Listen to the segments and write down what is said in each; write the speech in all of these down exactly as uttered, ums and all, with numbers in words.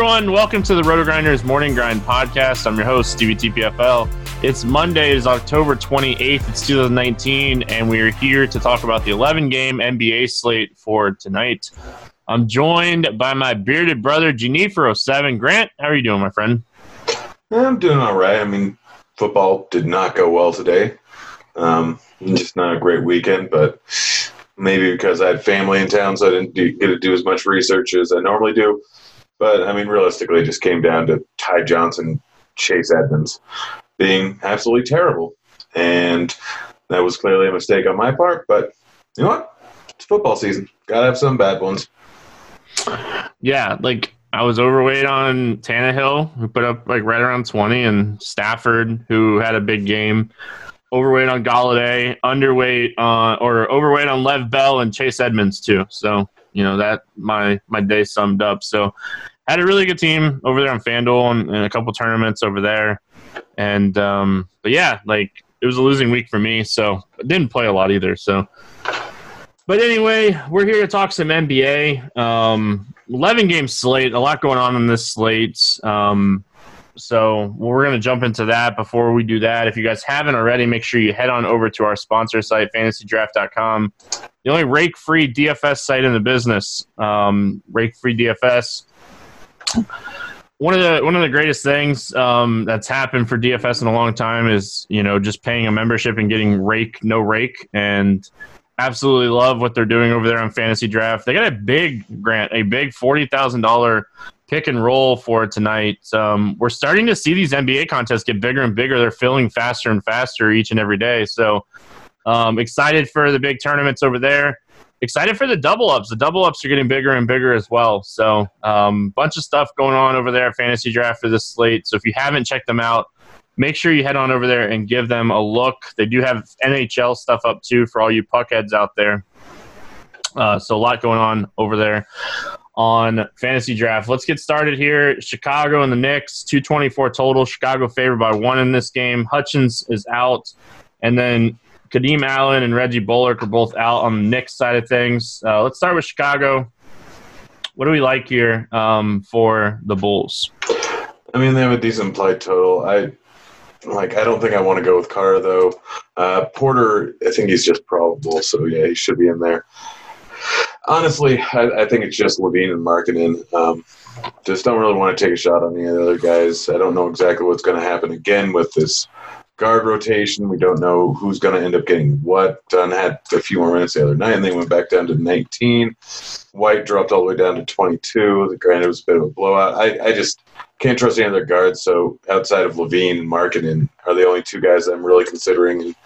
everyone, welcome to the Roto-Grinders Morning Grind Podcast. I'm your host, Stevie T P F L. It's Monday, it's October twenty-eighth, it's two thousand nineteen, and we are here to talk about the eleven-game N B A slate for tonight. I'm joined by my bearded brother, Genifero seven. Grant, how are you doing, my friend? I'm doing all right. I mean, football did not go well today. Um, just not a great weekend, but maybe because I had family in town, so I didn't do, get to do as much research as I normally do. But, I mean, realistically, it just came down to Ty Johnson, Chase Edmonds being absolutely terrible. And that was clearly a mistake on my part, but you know what? It's football season. Gotta have some bad ones. Yeah, like I was overweight on Tannehill, who put up like right around twenty, and Stafford, who had a big game. Overweight on Galladay, underweight on uh, or overweight on Lev Bell and Chase Edmonds too. So you know that my my day summed up. So had a really good team over there on FanDuel and, and a couple tournaments over there. And um, but yeah, like it was a losing week for me. So I didn't play a lot either. So. But anyway, we're here to talk some N B A. Um, eleven-game slate, a lot going on in this slate. Um, so we're going to jump into that. Before we do that, if you guys haven't already, make sure you head on over to our sponsor site, fantasy draft dot com, the only rake-free D F S site in the business. Um, rake-free D F S. One of the one of the greatest things um, that's happened for D F S in a long time is, you know, just paying a membership and getting rake, no rake, and absolutely love what they're doing over there on Fantasy Draft. They got a big grant, a big forty thousand dollars pick and roll for tonight. Um, we're starting to see these N B A contests get bigger and bigger. They're filling faster and faster each and every day. So um, excited for the big tournaments over there. Excited for the double ups. The double ups are getting bigger and bigger as well. So um, bunch of stuff going on over there at Fantasy Draft for this slate. So if you haven't checked them out, make sure you head on over there and give them a look. They do have N H L stuff up, too, for all you puckheads out there. Uh, so a lot going on over there on Fantasy Draft. Let's get started here. Chicago and the Knicks, two twenty-four total. Chicago favored by one in this game. Hutchins is out. And then Kadeem Allen and Reggie Bullock are both out on the Knicks side of things. Uh, let's start with Chicago. What do we like here um, for the Bulls? I mean, they have a decent implied total. I – Like, I don't think I want to go with Carter, though. Uh, Porter, I think he's just probable, so, yeah, he should be in there. Honestly, I, I think it's just LaVine and Markkanen. Um, just don't really want to take a shot on any of the other guys. I don't know exactly what's going to happen again with this guard rotation. We don't know who's going to end up getting what. Dunn had a few more minutes the other night, and they went back down to nineteen. White dropped all the way down to twenty-two. Granted, it was a bit of a blowout. I, I just can't trust any other guards, so outside of LaVine and Markkanen are the only two guys that I'm really considering. And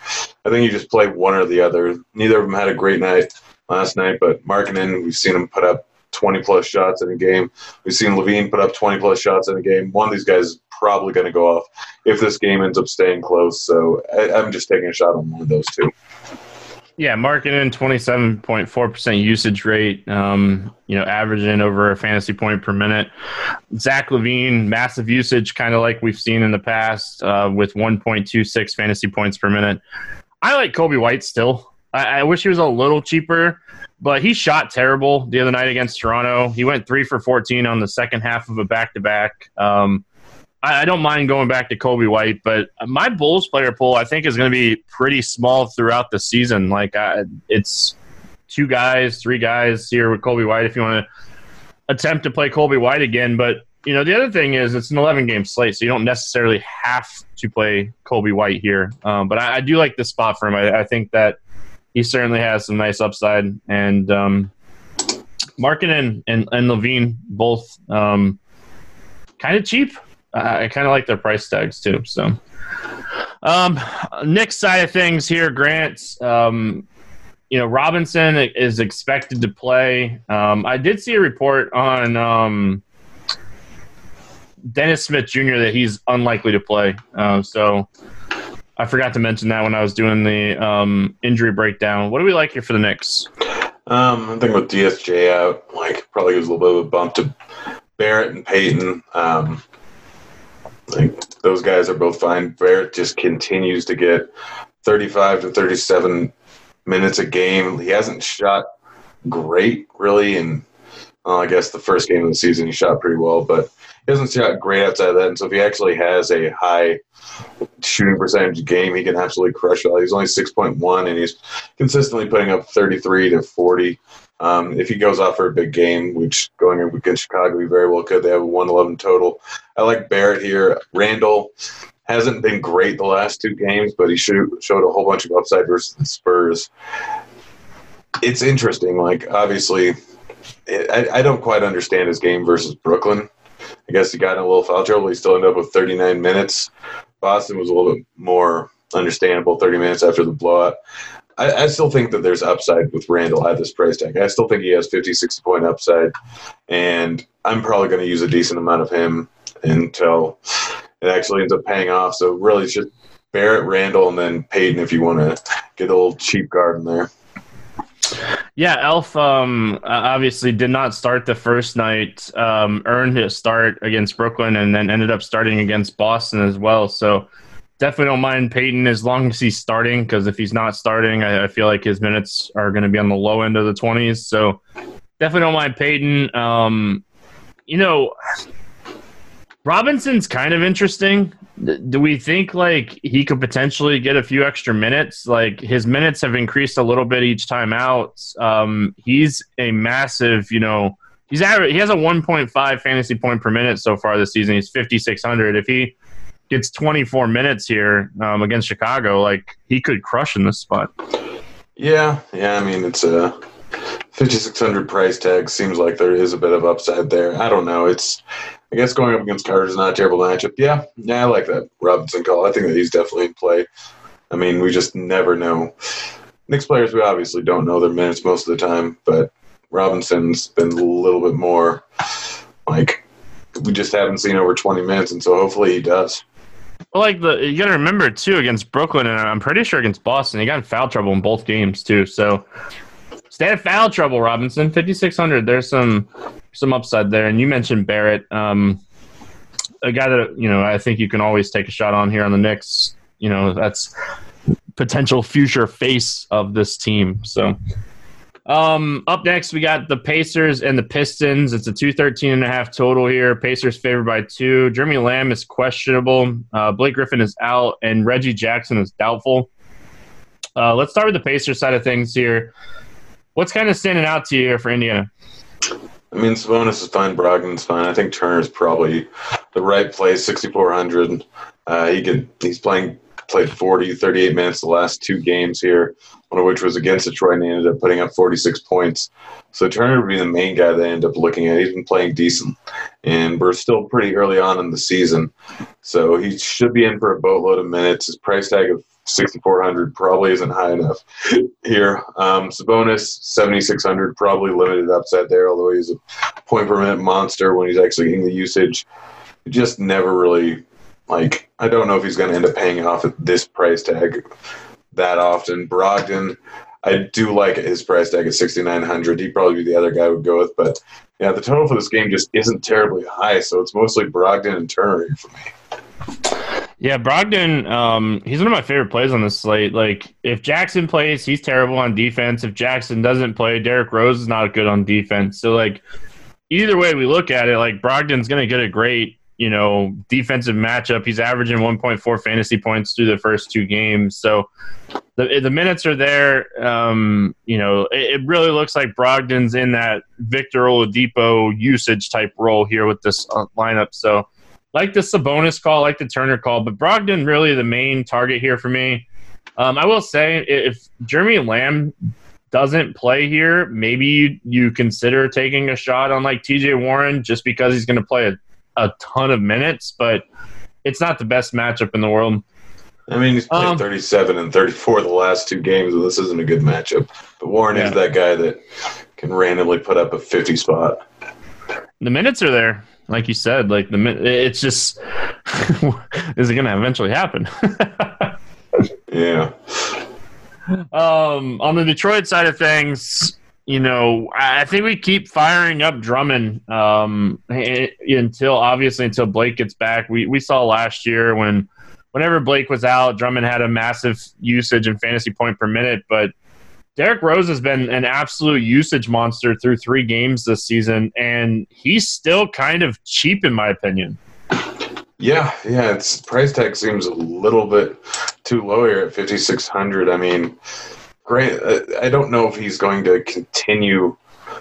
I think you just play one or the other. Neither of them had a great night last night, but Markkanen, we've seen him put up twenty-plus shots in a game. We've seen LaVine put up twenty-plus shots in a game. One of these guys is probably going to go off if this game ends up staying close, so I, I'm just taking a shot on one of those two. Yeah, Markkanen, twenty-seven point four percent usage rate, um, you know, averaging over a fantasy point per minute. Zach LaVine, massive usage, kind of like we've seen in the past uh, with one point two six fantasy points per minute. I like Kobe White still. I-, I wish he was a little cheaper, but he shot terrible the other night against Toronto. He went three for fourteen on the second half of a back-to-back. Um, I-, I don't mind going back to Kobe White, but my Bulls player pool I think is going to be pretty small throughout the season. Like I, it's two guys, three guys here with Kobe White if you want to attempt to play Kobe White again. But, you know, the other thing is it's an eleven-game slate, so you don't necessarily have to play Kobe White here. Um, but I, I do like this spot for him. I, I think that he certainly has some nice upside. And um, Markkanen and, and LaVine both um, kind of cheap. Uh, I kind of like their price tags too. So, um, Knicks side of things here, Grant. Um, you know, Robinson is expected to play. Um, I did see a report on um, Dennis Smith Junior that he's unlikely to play. Uh, so, I forgot to mention that when I was doing the um, injury breakdown. What do we like here for the Knicks? Um, I'm thinking with D S J out, like probably gives a little bit of a bump to Barrett and Payton. Um, Like, those guys are both fine. Barrett just continues to get thirty-five to thirty-seven minutes a game. He hasn't shot great, really, in Uh, I guess the first game of the season he shot pretty well, but he hasn't shot great outside of that. And so if he actually has a high shooting percentage game, he can absolutely crush it. He's only six point one, and he's consistently putting up thirty-three to forty. Um, if he goes out for a big game, which going against Chicago, he very well could. They have a one eleven total. I like Barrett here. Randall hasn't been great the last two games, but he showed a whole bunch of upside versus the Spurs. It's interesting. Like, obviously, I, I don't quite understand his game versus Brooklyn. I guess he got in a little foul trouble. He still ended up with thirty-nine minutes. Boston was a little bit more understandable, thirty minutes after the blowout. I, I still think that there's upside with Randall at this price tag. I still think he has fifty, sixty-point upside, and I'm probably going to use a decent amount of him until it actually ends up paying off. So really it's just Barrett, Randall, and then Payton if you want to get a little cheap guard in there. Yeah, Elf um, obviously did not start the first night, um, earned his start against Brooklyn, and then ended up starting against Boston as well. So definitely don't mind Payton as long as he's starting, because if he's not starting, I, I feel like his minutes are going to be on the low end of the twenties. So definitely don't mind Payton. Um, you know, Robinson's kind of interesting. Do we think, like, he could potentially get a few extra minutes? Like, his minutes have increased a little bit each time out. Um, he's a massive, you know, he's average, he has a one point five fantasy point per minute so far this season. He's fifty-six hundred. If he gets twenty-four minutes here um, against Chicago, like, he could crush in this spot. Yeah, yeah, I mean, it's a fifty-six hundred price tag. Seems like there is a bit of upside there. I don't know. It's, I guess going up against Carter is not a terrible matchup. Yeah, yeah, I like that Robinson call. I think that he's definitely in play. I mean, we just never know. Knicks players, we obviously don't know their minutes most of the time, but Robinson's been a little bit more like we just haven't seen over twenty minutes, and so hopefully he does. Well, like the you got to remember too against Brooklyn, and I'm pretty sure against Boston, he got in foul trouble in both games too. So stay in foul trouble, Robinson. fifty-six hundred. There's some. Some upside there, and you mentioned Barrett, um, a guy that you know I think you can always take a shot on here on the Knicks. You know, that's potential future face of this team. So, um, up next we got the Pacers and the Pistons. It's a two thirteen and a half total here. Pacers favored by two. Jeremy Lamb is questionable. Uh, Blake Griffin is out, and Reggie Jackson is doubtful. Uh, let's start with the Pacers side of things here. What's kind of standing out to you here for Indiana? I mean, Sabonis is fine. Brogdon's fine. I think Turner's probably the right place, sixty-four hundred. Uh, he could, he's playing played forty, thirty-eight minutes the last two games here, one of which was against Detroit, and he ended up putting up forty-six points. So Turner would be the main guy that I end up looking at. He's been playing decent, and we're still pretty early on in the season. So he should be in for a boatload of minutes. His price tag of sixty-four hundred probably isn't high enough here. Um, Sabonis, seventy-six hundred, probably limited upside there, although he's a point-per-minute monster when he's actually getting the usage. He just never really, like, I don't know if he's going to end up paying off at this price tag that often. Brogdon, I do like his price tag at sixty-nine hundred. He'd probably be the other guy I would go with, but yeah, the total for this game just isn't terribly high, so it's mostly Brogdon and Turner here for me. Yeah, Brogdon, um, he's one of my favorite plays on this slate. Like, if Jackson plays, he's terrible on defense. If Jackson doesn't play, Derrick Rose is not good on defense. So, like, either way we look at it, like, Brogdon's going to get a great, you know, defensive matchup. He's averaging one point four fantasy points through the first two games. So, the the minutes are there. Um, you know, it, it really looks like Brogdon's in that Victor Oladipo usage-type role here with this lineup. So, like the Sabonis call, like the Turner call, but Brogdon really the main target here for me. Um, I will say if Jeremy Lamb doesn't play here, maybe you, you consider taking a shot on like T J Warren just because he's going to play a, a ton of minutes, but it's not the best matchup in the world. I mean, he's played um, thirty-seven and thirty-four the last two games, and this isn't a good matchup. But Warren yeah. is that guy that can randomly put up a fifty spot. The minutes are there. Like you said, like the it's just is it going to eventually happen? yeah. Um, on the Detroit side of things, you know, I think we keep firing up Drummond um, until obviously until Blake gets back. We we saw last year when whenever Blake was out, Drummond had a massive usage in fantasy point per minute, but Derrick Rose has been an absolute usage monster through three games this season, and he's still kind of cheap in my opinion. Yeah, yeah, its price tag seems a little bit too low here at fifty-six hundred. I mean, great. I don't know if he's going to continue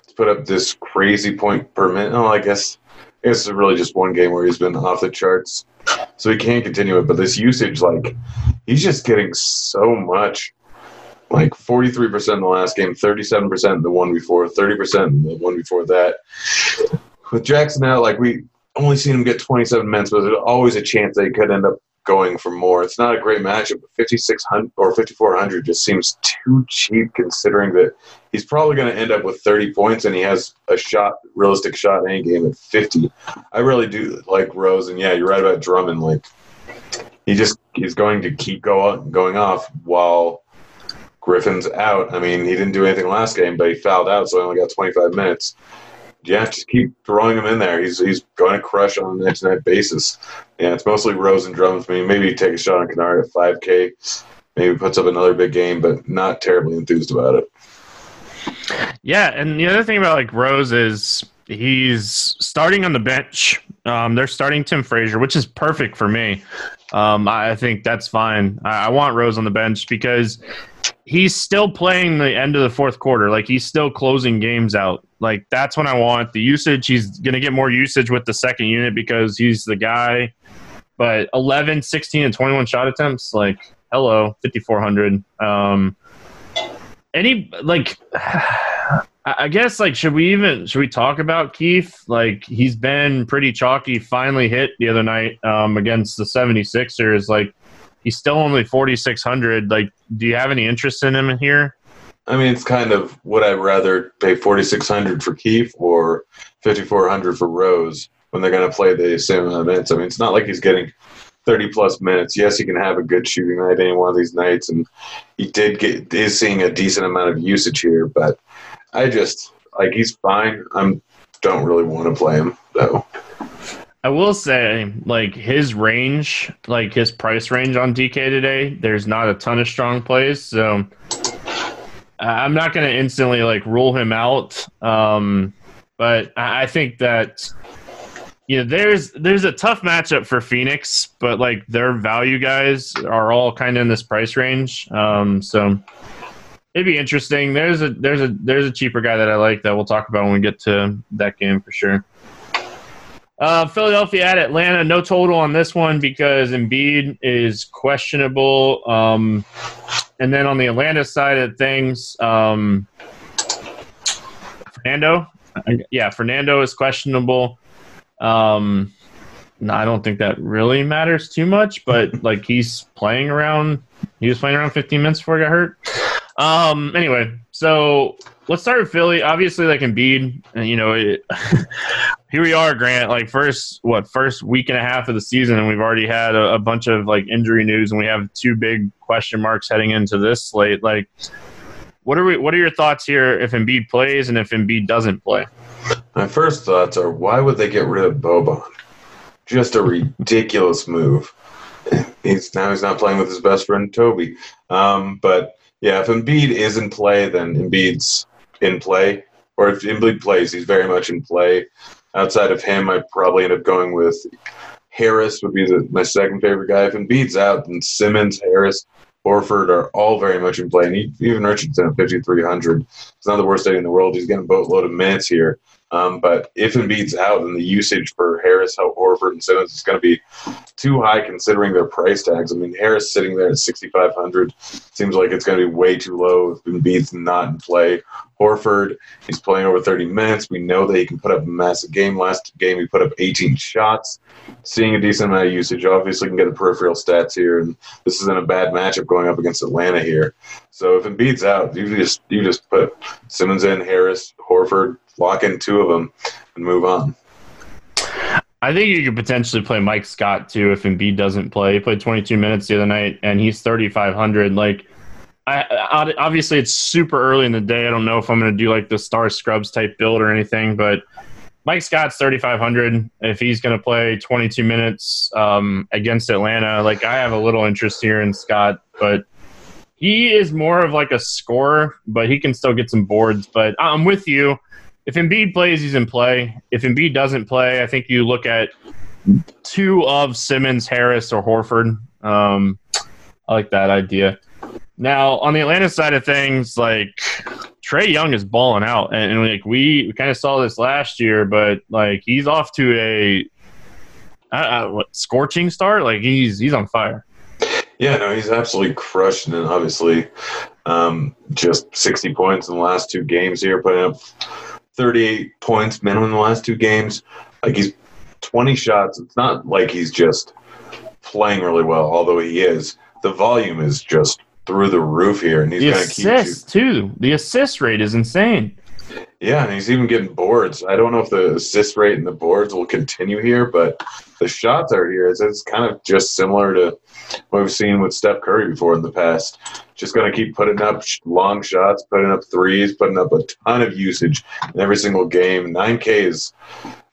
to put up this crazy point per minute. Oh, I guess I guess it's really just one game where he's been off the charts, so he can't continue it. But this usage, like, he's just getting so much. Like forty-three percent in the last game, thirty-seven percent in the one before, thirty percent in the one before that. With Jackson out, like, we only seen him get twenty-seven minutes, but there's always a chance they could end up going for more. It's not a great matchup, but fifty-six hundred or fifty-four hundred just seems too cheap considering that he's probably going to end up with thirty points and he has a shot, realistic shot in any game at fifty. I really do like Rose, and yeah, you're right about Drummond. Like, he just he's going to keep go, going off while Griffin's out. I mean, he didn't do anything last game, but he fouled out, so he only got twenty-five minutes. Yeah, just keep throwing him in there. He's he's going to crush on an night-to-night basis. Yeah, it's mostly Rose and Drummond for me. Maybe take a shot on Kennard at five K. Maybe puts up another big game, but not terribly enthused about it. Yeah, and the other thing about, like, Rose is he's starting on the bench. Um, they're starting Tim Frazier, which is perfect for me. Um, I think that's fine. I, I want Rose on the bench because – he's still playing the end of the fourth quarter. Like, he's still closing games out. Like, that's when I want the usage. He's going to get more usage with the second unit because he's the guy. But eleven, sixteen, and twenty-one shot attempts, like, hello, fifty-four hundred. Um, any, like, I guess, like, should we even, should we talk about Keith? Like, he's been pretty chalky, finally hit the other night um, against the seventy-sixers. Like, he's still only forty-six hundred. Like, do you have any interest in him in here? I mean, it's kind of would I rather pay forty-six hundred for Keith or fifty-four hundred for Rose when they're going to play the same amount of minutes. I mean, it's not like he's getting thirty plus minutes. Yes, he can have a good shooting night any one of these nights, and he did get is seeing a decent amount of usage here. But I just like he's fine. I'm don't really want to play him though. I will say, like, his range, like, his price range on D K today, there's not a ton of strong plays, so I'm not going to instantly, like, rule him out. Um, but I think that, you know, there's there's a tough matchup for Phoenix, but, like, their value guys are all kind of in this price range. Um, so it'd be interesting. There's a there's a there's a cheaper guy that I like that we'll talk about when we get to that game for sure. Uh, Philadelphia at Atlanta, no total on this one because Embiid is questionable. Um, and then on the Atlanta side of things, um, Fernando, yeah, Fernando is questionable. Um, no, I don't think that really matters too much, but like he's playing around. He was playing around fifteen minutes before he got hurt. Um, anyway, so let's start with Philly. Obviously, like Embiid, and you know, it, here we are, Grant. Like first, what first week and a half of the season, and we've already had a, a bunch of like injury news, and we have two big question marks heading into this slate. Like, what are we? What are your thoughts here if Embiid plays and if Embiid doesn't play? My first thoughts are why would they get rid of Boban? Just a ridiculous move. He's now he's not playing with his best friend Toby, um, but. Yeah, if Embiid is in play, then Embiid's in play. Or if Embiid plays, he's very much in play. Outside of him, I'd probably end up going with Harris would be the, my second favorite guy. If Embiid's out, then Simmons, Harris, Horford are all very much in play. And he, even Richardson at fifty-three hundred. It's not the worst day in the world. He's getting a boatload of minutes here. Um, but if Embiid's out, then the usage for Harris, Horford, and Simmons is going to be too high considering their price tags. I mean, Harris sitting there at sixty-five hundred seems like it's going to be way too low if Embiid's not in play. Horford, he's playing over thirty minutes. We know that he can put up a massive game. Last game he put up eighteen shots. Seeing a decent amount of usage, obviously can get the peripheral stats here, and this isn't a bad matchup going up against Atlanta here. So if Embiid's out, you just you just put Simmons in, Harris, Horford, lock in two of them, and move on. I think you could potentially play Mike Scott too if Embiid doesn't play. He played twenty-two minutes the other night, and he's thirty-five hundred. Like, I, I obviously it's super early in the day. I don't know if I'm going to do like the Star Scrubs type build or anything, but Mike Scott's thirty-five hundred. If he's going to play twenty-two minutes um, against Atlanta, like I have a little interest here in Scott, but he is more of like a scorer, but he can still get some boards. But I'm with you. If Embiid plays, he's in play. If Embiid doesn't play, I think you look at two of Simmons, Harris, or Horford. Um, I like that idea. Now, on the Atlanta side of things, like Trae Young is balling out, and, and like we, we kind of saw this last year, but like he's off to a uh, what, scorching start. Like he's he's on fire. Yeah, no, he's absolutely crushed, and obviously um, just sixty points in the last two games here, putting up thirty-eight points minimum in the last two games. Like he's twenty shots. It's not like he's just playing really well, although he is. The volume is just through the roof here, and he's going to keep you. The assist too. The assist rate is insane. Yeah, and he's even getting boards. I don't know if the assist rate and the boards will continue here, but the shots are here. It's, it's kind of just similar to what we've seen with Steph Curry before in the past. Just going to keep putting up long shots, putting up threes, putting up a ton of usage in every single game. nine K is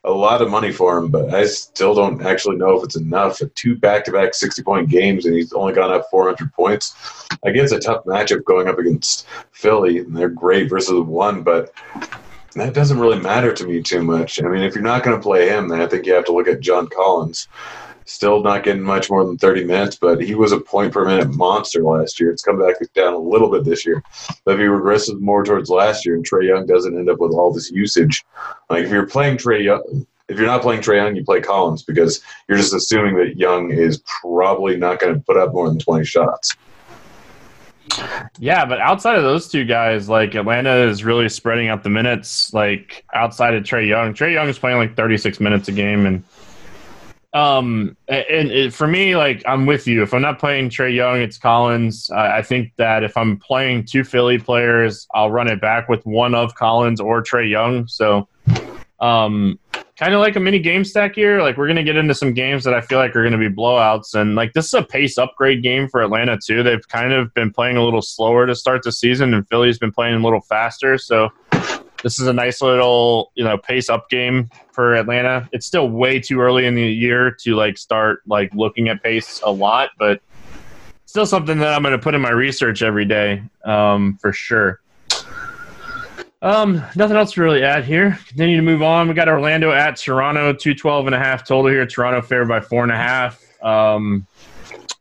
a lot of money for him, but I still don't actually know if it's enough. Two back-to-back sixty-point games, and he's only gone up four hundred points. I guess a tough matchup going up against Philly, and they're great versus one, but that doesn't really matter to me too much. I mean, if you're not going to play him, then I think you have to look at John Collins. Still not getting much more than thirty minutes, but he was a point-per-minute monster last year. It's come back down a little bit this year. But if he regresses more towards last year and Trae Young doesn't end up with all this usage, like if you're playing Trae Young, if you're not playing Trae Young, you play Collins because you're just assuming that Young is probably not going to put up more than twenty shots. Yeah, but outside of those two guys, like Atlanta is really spreading out the minutes. Like outside of Trae Young, Trae Young is playing like thirty-six minutes a game, and um, and it, for me, like I'm with you. If I'm not playing Trae Young, it's Collins. I, I think that if I'm playing two Philly players, I'll run it back with one of Collins or Trae Young. So, um, kind of like a mini game stack here. Like we're gonna get into some games that I feel like are gonna be blowouts, and like this is a pace upgrade game for Atlanta too. They've kind of been playing a little slower to start the season, and Philly's been playing a little faster. So this is a nice little, you know, pace up game for Atlanta. It's still way too early in the year to like start like looking at pace a lot, but still something that I'm gonna put in my research every day um, for sure. Um, nothing else to really add here. Continue to move on. We got Orlando at Toronto, two twelve and a half total here. Toronto favored by four and a half. Um,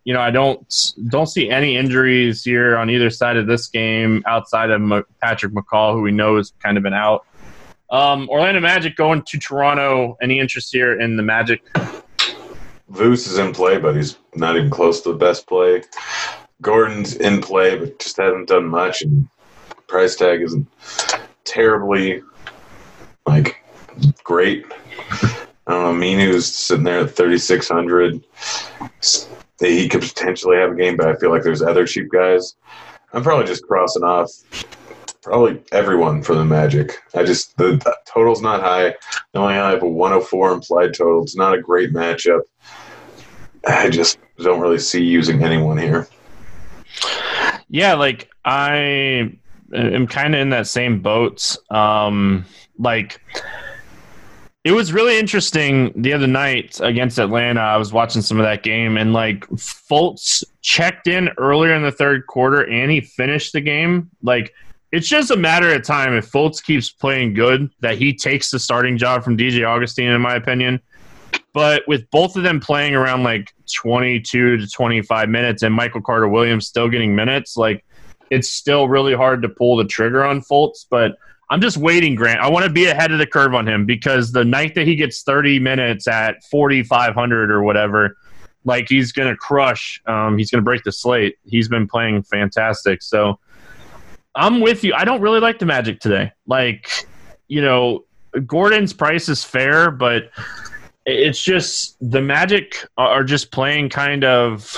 you know, I don't don't see any injuries here on either side of this game outside of M- Patrick McCall, who we know has kind of been out. Um, Orlando Magic going to Toronto. Any interest here in the Magic? Vuce is in play, but he's not even close to the best play. Gordon's in play, but just hasn't done much. And price tag isn't terribly, like, great. I don't know, Minu's sitting there at thirty-six hundred. He could potentially have a game, but I feel like there's other cheap guys. I'm probably just crossing off probably everyone for the Magic. I just, the, the total's not high. I only have a one oh four implied total. It's not a great matchup. I just don't really see using anyone here. Yeah, like, I... I'm kind of in that same boat. Um, like, it was really interesting the other night against Atlanta. I was watching some of that game, and, like, Fultz checked in earlier in the third quarter, and he finished the game. Like, it's just a matter of time. If Fultz keeps playing good, that he takes the starting job from D J Augustine, in my opinion. But with both of them playing around, like, twenty-two to twenty-five minutes and Michael Carter-Williams still getting minutes, like, it's still really hard to pull the trigger on Fultz, but I'm just waiting, Grant. I want to be ahead of the curve on him because the night that he gets thirty minutes at forty-five hundred or whatever, like he's going to crush. Um, he's going to break the slate. He's been playing fantastic. So I'm with you. I don't really like the Magic today. Like, you know, Gordon's price is fair, but it's just the Magic are just playing kind of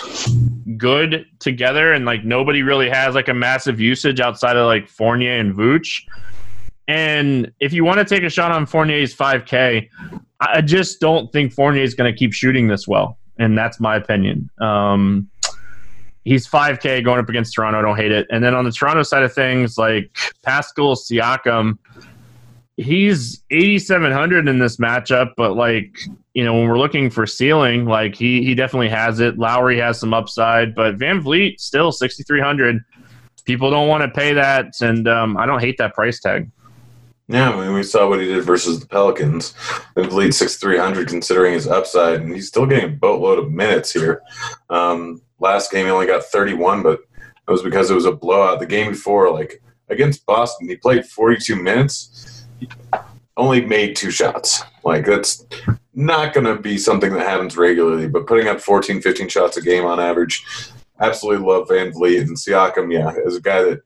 good together, and like nobody really has like a massive usage outside of like Fournier and Vooch. And if you want to take a shot on Fournier's five K, I just don't think Fournier is going to keep shooting this well, and that's my opinion. Um, he's five K going up against Toronto. I don't hate it. And then on the Toronto side of things, like Pascal Siakam, he's eighty-seven hundred in this matchup, but like, you know, when we're looking for ceiling, like he he definitely has it. Lowry has some upside, but VanVleet still sixty-three hundred. people don't want to pay that, and um, I don't hate that price tag. Yeah, I mean, we saw what he did versus the Pelicans. The lead six thousand three hundred considering his upside, and he's still getting a boatload of minutes here. Um, last game he only got thirty-one, but it was because it was a blowout. The game before, like, against Boston, he played forty-two minutes, only made two shots. Like, that's not going to be something that happens regularly, but putting up fourteen, fifteen shots a game on average, absolutely love VanVleet. And Siakam, yeah, is a guy that,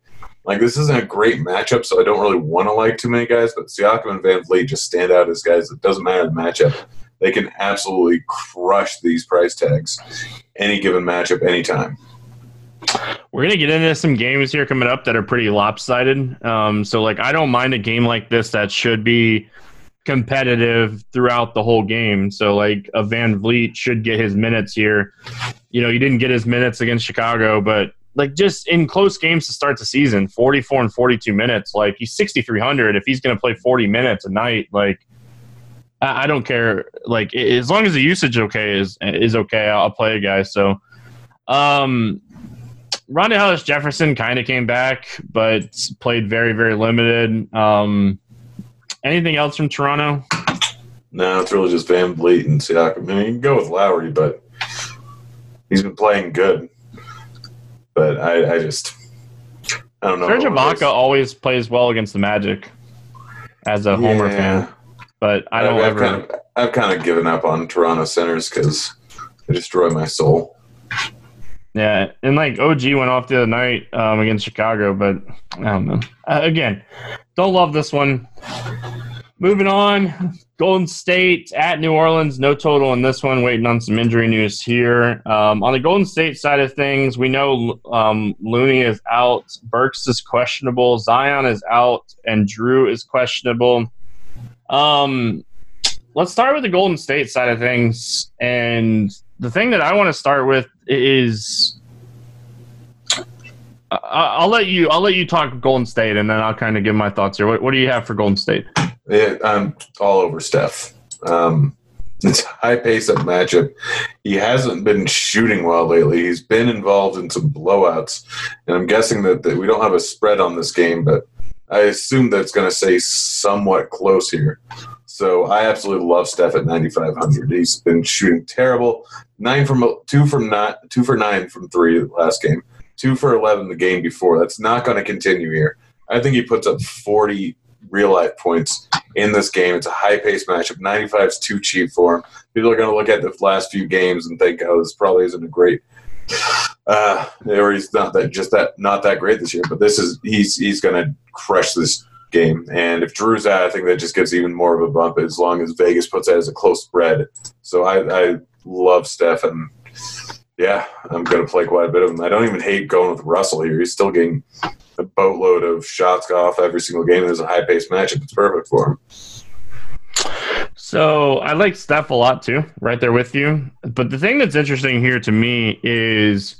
like, this isn't a great matchup, so I don't really want to like too many guys, but Siakam and VanVleet just stand out as guys. It doesn't matter the matchup. They can absolutely crush these price tags any given matchup, anytime. We're going to get into some games here coming up that are pretty lopsided. Um, so, like, I don't mind a game like this that should be competitive throughout the whole game. So, like, a VanVleet should get his minutes here. You know, he didn't get his minutes against Chicago, but – like, just in close games to start the season, forty-four and forty-two minutes. Like, he's six thousand three hundred. If he's going to play forty minutes a night, like, I, I don't care. Like, it, as long as the usage okay is is okay, I'll play a guy. So, um, Rondae Hollis-Jefferson kind of came back, but played very, very limited. Um, anything else from Toronto? No, it's really just VanVleet and Siakam. I mean, you can go with Lowry, but he's been playing good. But I, I just, I don't know. Serge Ibaka always plays well against the Magic as a homer yeah. fan. But I don't I've, ever. I've kind, of, I've kind of given up on Toronto centers because they destroy my soul. Yeah, and like O G went off the other night um, against Chicago, but I don't know. Uh, again, don't love this one. Moving on, Golden State at New Orleans. No total in this one. Waiting on some injury news here. Um, on the Golden State side of things, we know um, Looney is out. Burks is questionable. Zion is out. And Drew is questionable. Um, let's start with the Golden State side of things. And the thing that I want to start with is – I'll let you I'll let you talk Golden State, and then I'll kind of give my thoughts here. What, what do you have for Golden State? Yeah, I'm all over Steph. Um, it's a high-pace-up matchup. He hasn't been shooting well lately. He's been involved in some blowouts, and I'm guessing that, that we don't have a spread on this game, but I assume that it's going to stay somewhat close here. So I absolutely love Steph at ninety-five hundred. He's been shooting terrible. Nine from two from nine, two for nine from three last game. Two for eleven the game before. That's not going to continue here. I think he puts up forty real-life points in this game. It's a high-paced matchup. ninety-five is too cheap for him. People are going to look at the last few games and think, oh, this probably isn't a great uh, – or he's not that just that not that great this year. But this is he's he's going to crush this game. And if Drew's out, I think that just gives even more of a bump as long as Vegas puts that as a close spread. So I, I love Steph, and, yeah, I'm going to play quite a bit of him. I don't even hate going with Russell here. He's still getting – a boatload of shots off every single game. There's a high-paced matchup. It's perfect for him. So I like Steph a lot too, right there with you. But the thing that's interesting here to me is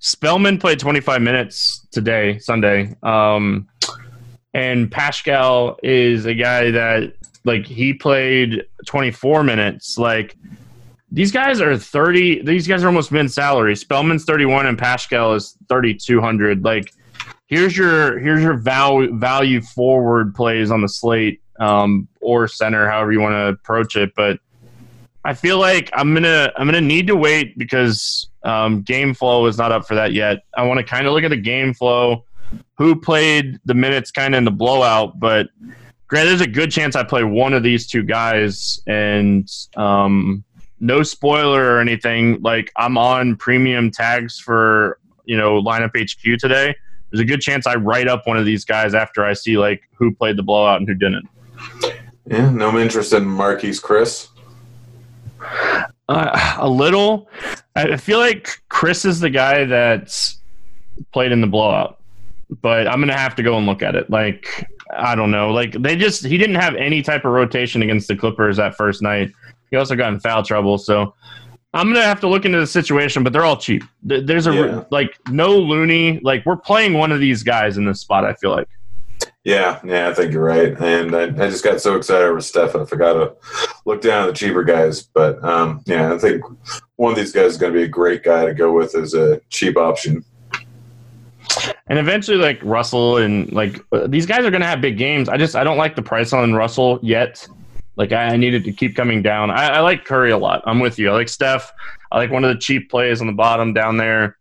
Spellman played twenty-five minutes today, Sunday. Um, and Pascal is a guy that, like, he played twenty-four minutes. Like, these guys are thirty. These guys are almost min salary. Spellman's thirty-one and Pascal is thirty-two hundred. Like, Here's your here's your value value forward plays on the slate, um, or center, however you want to approach it. But I feel like I'm gonna I'm gonna need to wait because um, game flow is not up for that yet. I want to kind of look at the game flow, who played the minutes kind of in the blowout. But granted, there's a good chance I play one of these two guys, and um, no spoiler or anything. Like, I'm on premium tags for, you know, lineup H Q today. There's a good chance I write up one of these guys after I see, like, who played the blowout and who didn't. Yeah, no interest in Marquise Chris? Uh, a little. I feel like Chris is the guy that played in the blowout, but I'm going to have to go and look at it. Like, I don't know. Like, they just – he didn't have any type of rotation against the Clippers that first night. He also got in foul trouble, so – I'm going to have to look into the situation, but they're all cheap. There's a yeah. like no Looney. Like, we're playing one of these guys in this spot, I feel like. Yeah, yeah, I think you're right. And I, I just got so excited over Steph, I forgot to look down at the cheaper guys. But, um, yeah, I think one of these guys is going to be a great guy to go with as a cheap option. And eventually, like, Russell and, like, these guys are going to have big games. I just – I don't like the price on Russell yet. Like, I, I needed to keep coming down. I, I like Curry a lot. I'm with you. I like Steph. I like one of the cheap plays on the bottom down there.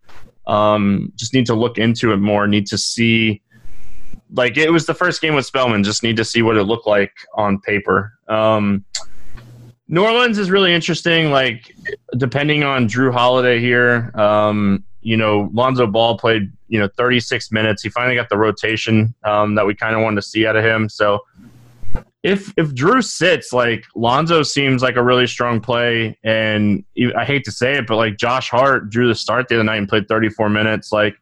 Um, just need to look into it more. Need to see – like, it was the first game with Spellman. Just need to see what it looked like on paper. Um, New Orleans is really interesting. Like, depending on Drew Holiday here, um, you know, Lonzo Ball played – you know, thirty-six minutes. He finally got the rotation um, that we kind of wanted to see out of him. So if if Drew sits, like, Lonzo seems like a really strong play. And I hate to say it, but, like, Josh Hart drew the start the other night and played thirty-four minutes. Like,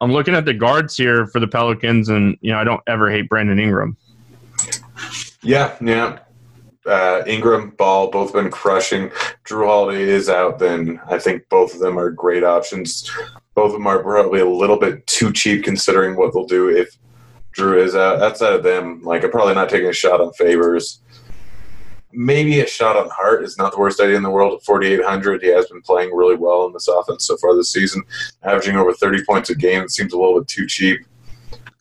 I'm looking at the guards here for the Pelicans, and, you know, I don't ever hate Brandon Ingram. Yeah, yeah. Uh, Ingram, Ball, both been crushing. Drew Holiday is out, then I think both of them are great options. Both of them are probably a little bit too cheap considering what they'll do if Drew is out. Outside of them, like, I'm probably not taking a shot on Favors. Maybe a shot on Hart is not the worst idea in the world at forty-eight hundred. He has been playing really well in this offense so far this season, averaging over thirty points a game. It seems a little bit too cheap.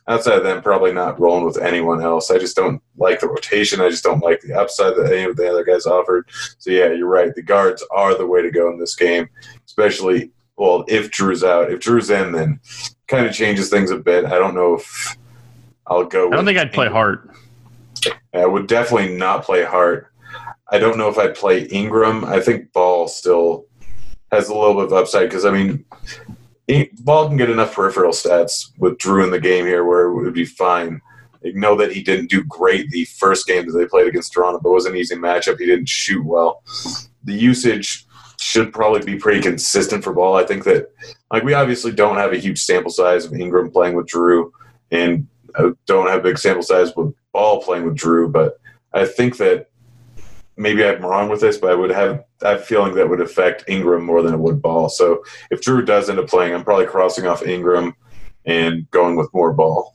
Outside of them, probably not rolling with anyone else. I just don't like the rotation. I just don't like the upside that any of the other guys offered. So, yeah, you're right. The guards are the way to go in this game, especially – well, if Drew's out. If Drew's in, then kind of changes things a bit. I don't know if I'll go with – I don't think I'd play Hart. I would definitely not play Hart. I don't know if I'd play Ingram. I think Ball still has a little bit of upside because, I mean, Ball can get enough peripheral stats with Drew in the game here where it would be fine. I know that he didn't do great the first game that they played against Toronto, but it was an easy matchup. He didn't shoot well. The usage – should probably be pretty consistent for Ball. I think that, like, we obviously don't have a huge sample size of Ingram playing with Drew and don't have big sample size with Ball playing with Drew, but I think that maybe I'm wrong with this, but I would have I have a feeling that would affect Ingram more than it would Ball. So if Drew does end up playing, I'm probably crossing off Ingram and going with more Ball.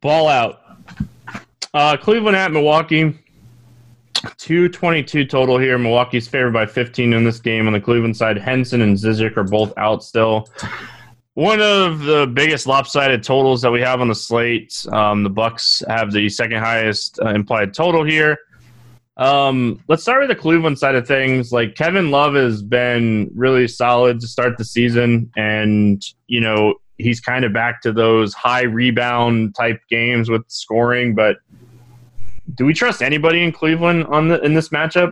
Ball out. Uh, Cleveland at Milwaukee. two twenty-two total here. Milwaukee's favored by fifteen in this game. On the Cleveland side, Henson and Zizic are both out still. One of the biggest lopsided totals that we have on the slate. Um, the Bucks have the second highest uh, implied total here. Um, let's start with the Cleveland side of things. Like, Kevin Love has been really solid to start the season, and, you know, he's kind of back to those high rebound type games with scoring, but do we trust anybody in Cleveland on the, in this matchup?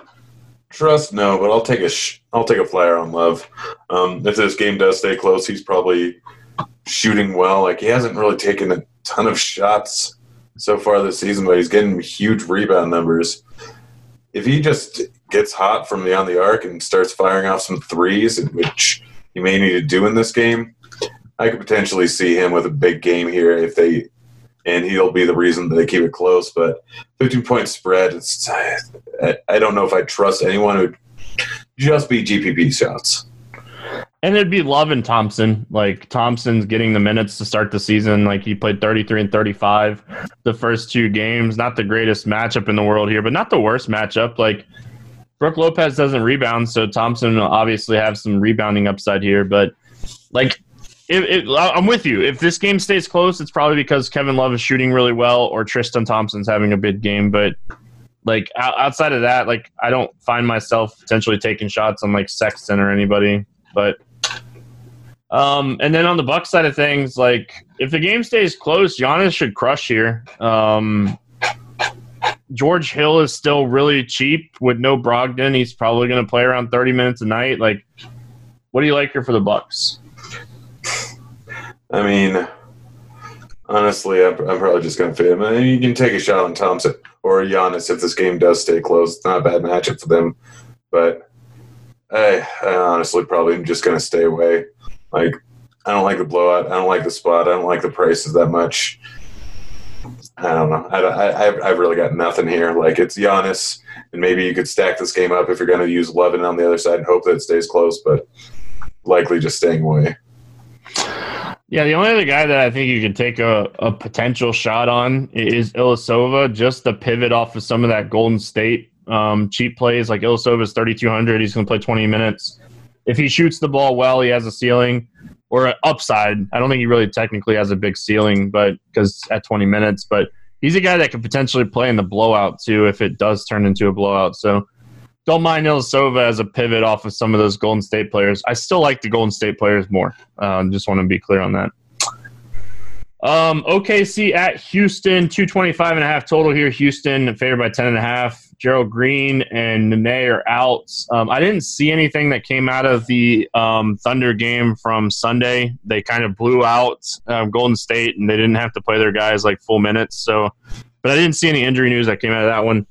Trust no, but I'll take a sh- I'll take a flyer on Love. Um, if this game does stay close, he's probably shooting well. Like, he hasn't really taken a ton of shots so far this season, but he's getting huge rebound numbers. If he just gets hot from beyond the arc and starts firing off some threes, which he may need to do in this game, I could potentially see him with a big game here if they. And he'll be the reason that they keep it close. But fifteen-point spread, it's, I, I don't know if I trust anyone who'd just be G P P shots. And it'd be Love and Thompson. Like, Thompson's getting the minutes to start the season. Like, he played thirty-three and thirty-five the first two games. Not the greatest matchup in the world here, but not the worst matchup. Like, Brook Lopez doesn't rebound, so Thompson will obviously have some rebounding upside here. But, like... It, it, I'm with you. If this game stays close, it's probably because Kevin Love is shooting really well or Tristan Thompson's having a big game. But, like, outside of that, like, I don't find myself potentially taking shots on, like, Sexton or anybody. But um, and then on the Bucks side of things, like, if the game stays close, Giannis should crush here. Um, George Hill is still really cheap with no Brogdon. He's probably going to play around thirty minutes a night. Like, what do you like here for the Bucks? I mean, honestly, I'm, I'm probably just going to fit him. I mean, you can take a shot on Thompson or Giannis if this game does stay close. It's not a bad matchup for them. But I, I honestly probably am just going to stay away. Like, I don't like the blowout. I don't like the spot. I don't like the prices that much. I don't know. I, I, I've really got nothing here. Like, it's Giannis, and maybe you could stack this game up if you're going to use Levin on the other side and hope that it stays close, but likely just staying away. Yeah, the only other guy that I think you could take a, a potential shot on is Ilyasova, just to pivot off of some of that Golden State um, cheap plays. Like, Ilyasova's thirty-two hundred. He's going to play twenty minutes. If he shoots the ball well, he has a ceiling. or an upside. I don't think he really technically has a big ceiling, but because at twenty minutes, but he's a guy that could potentially play in the blowout too if it does turn into a blowout. So don't mind Ilyasova as a pivot off of some of those Golden State players. I still like the Golden State players more. Um, just want to be clear on that. Um, O K C at Houston, two twenty-five and a half total here. Houston favored by ten and a half. Gerald Green and Nene are out. Um, I didn't see anything that came out of the um, Thunder game from Sunday. They kind of blew out um, Golden State, and they didn't have to play their guys like full minutes. So, but I didn't see any injury news that came out of that one.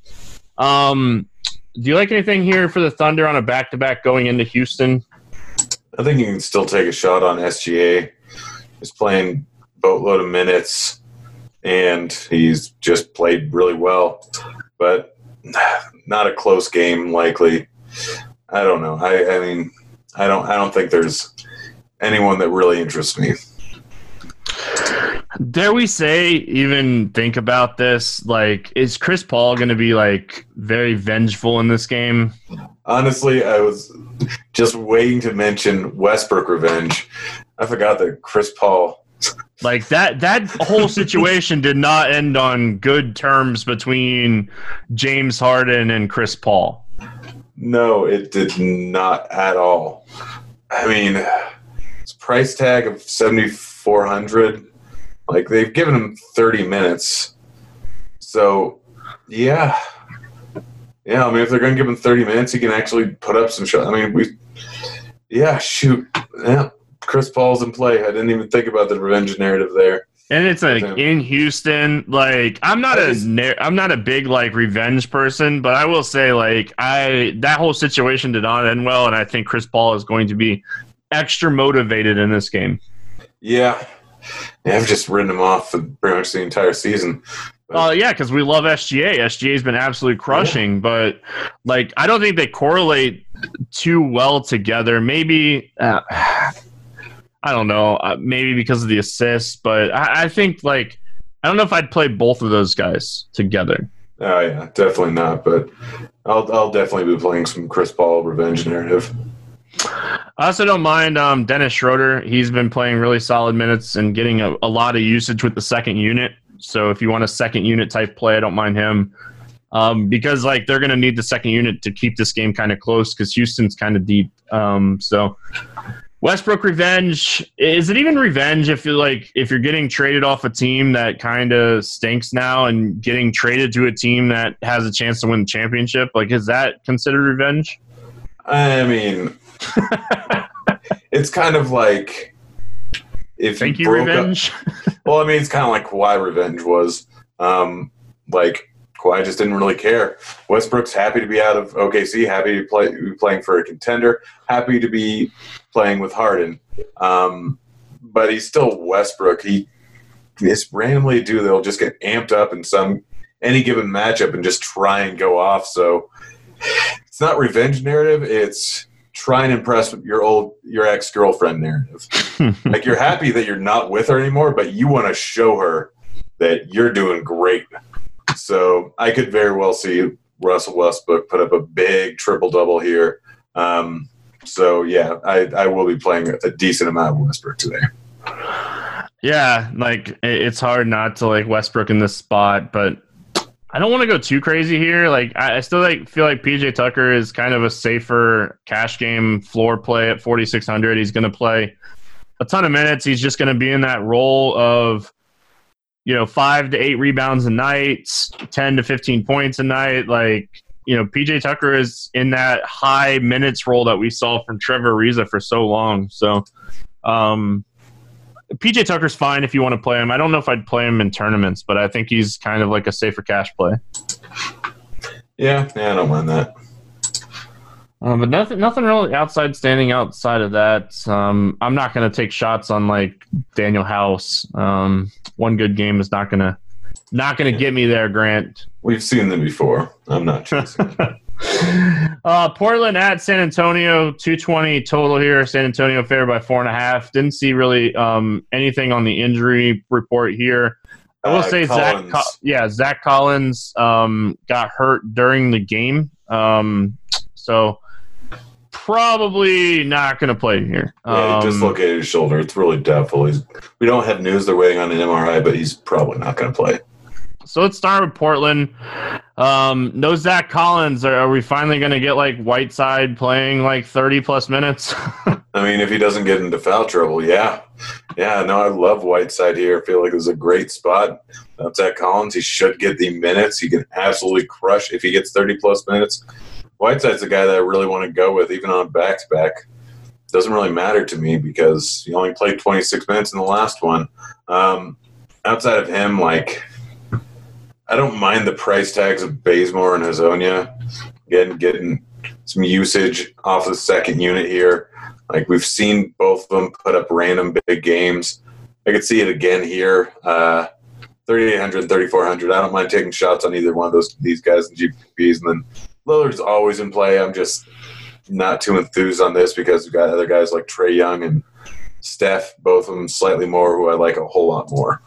Um, do you like anything here for the Thunder on a back-to-back going into Houston? I think you can still take a shot on S G A. He's playing boatload of minutes, and he's just played really well, but not a close game likely. I don't know. I, I mean, I don't. I don't think there's anyone that really interests me. Dare we say, even think about this? Like, is Chris Paul going to be like very vengeful in this game? Honestly, I was just waiting to mention Westbrook revenge. I forgot that Chris Paul. Like, that that whole situation did not end on good terms between James Harden and Chris Paul. No, it did not at all. I mean, it's a price tag of seventy-four hundred dollars. Like, they've given him thirty minutes. So, yeah. Yeah, I mean, if they're going to give him thirty minutes, he can actually put up some shots. I mean, we – yeah, shoot. Yeah. Chris Paul's in play. I didn't even think about the revenge narrative there. And it's like so. In Houston, like I'm not a I'm not a big like revenge person, but I will say like I that whole situation did not end well, and I think Chris Paul is going to be extra motivated in this game. Yeah, yeah I've just written him off for pretty much the entire season. Uh, yeah, because we love S G A. S G A's been absolutely crushing, but like I don't think they correlate too well together. Maybe. Uh, I don't know, uh, maybe because of the assists, but I, I think, like, I don't know if I'd play both of those guys together. Oh, yeah, definitely not, but I'll I'll definitely be playing some Chris Paul revenge narrative. I also don't mind um, Dennis Schroeder. He's been playing really solid minutes and getting a, a lot of usage with the second unit. So if you want a second unit type play, I don't mind him um, because, like, they're going to need the second unit to keep this game kind of close because Houston's kind of deep. Um, so... Westbrook revenge, is it even revenge if you're like if you're getting traded off a team that kind of stinks now and getting traded to a team that has a chance to win the championship? Like, is that considered revenge? I mean, it's kind of like if Thank you, you broke revenge. Up, well, I mean, it's kind of like Kawhi revenge was. Um, like Kawhi just didn't really care. Westbrook's happy to be out of O K C, happy to play, be playing for a contender, happy to be playing with Harden. Um, but he's still Westbrook. He is randomly a dude that will just get amped up in some any given matchup and just try and go off. So it's not revenge narrative. It's try and impress your old your ex-girlfriend narrative. Like, you're happy that you're not with her anymore, but you want to show her that you're doing great. So I could very well see Russell Westbrook put up a big triple-double here. Um, so, yeah, I, I will be playing a decent amount of Westbrook today. Yeah, like, it's hard not to like Westbrook in this spot, but I don't want to go too crazy here. Like, I still like feel like P J Tucker is kind of a safer cash game floor play at forty-six hundred. He's going to play a ton of minutes. He's just going to be in that role of, you know, five to eight rebounds a night, ten to fifteen points a night. Like, you know, P J Tucker is in that high minutes role that we saw from Trevor Ariza for so long. So, um, P J Tucker's fine if you want to play him. I don't know if I'd play him in tournaments, but I think he's kind of like a safer cash play. Yeah, yeah, I don't mind that. Um, but nothing, nothing really outside standing outside of that. Um, I'm not going to take shots on like Daniel House. Um, one good game is not going to, not going to yeah. get me there, Grant. We've seen them before. I'm not chasing. uh, Portland at San Antonio, two twenty total here. San Antonio favored by four and a half. Didn't see really um, anything on the injury report here. I will uh, say Collins. Zach, yeah, Zach Collins um, got hurt during the game. Um, so. probably not going to play here. Yeah, he dislocated his shoulder. It's really doubtful. He's, we don't have news. They're waiting on an M R I, but he's probably not going to play. So let's start with Portland. Um, no Zach Collins. Are, are we finally going to get, like, Whiteside playing, like, thirty-plus minutes? I mean, if he doesn't get into foul trouble, yeah. Yeah, no, I love Whiteside here. I feel like it's a great spot. Not Zach Collins. He should get the minutes. He can absolutely crush if he gets thirty-plus minutes. Whiteside's the guy that I really want to go with, even on a back-to-back. Doesn't really matter to me because he only played twenty-six minutes in the last one. Um, outside of him, like, I don't mind the price tags of Bazemore and Hazonia. Again, getting some usage off the second unit here. Like, we've seen both of them put up random big games. I could see it again here. Uh, thirty-eight hundred, thirty-four hundred. I don't mind taking shots on either one of those these guys in G P Ps. And then Lillard's always in play. I'm just not too enthused on this because we've got other guys like Trae Young and Steph, both of them slightly more, who I like a whole lot more.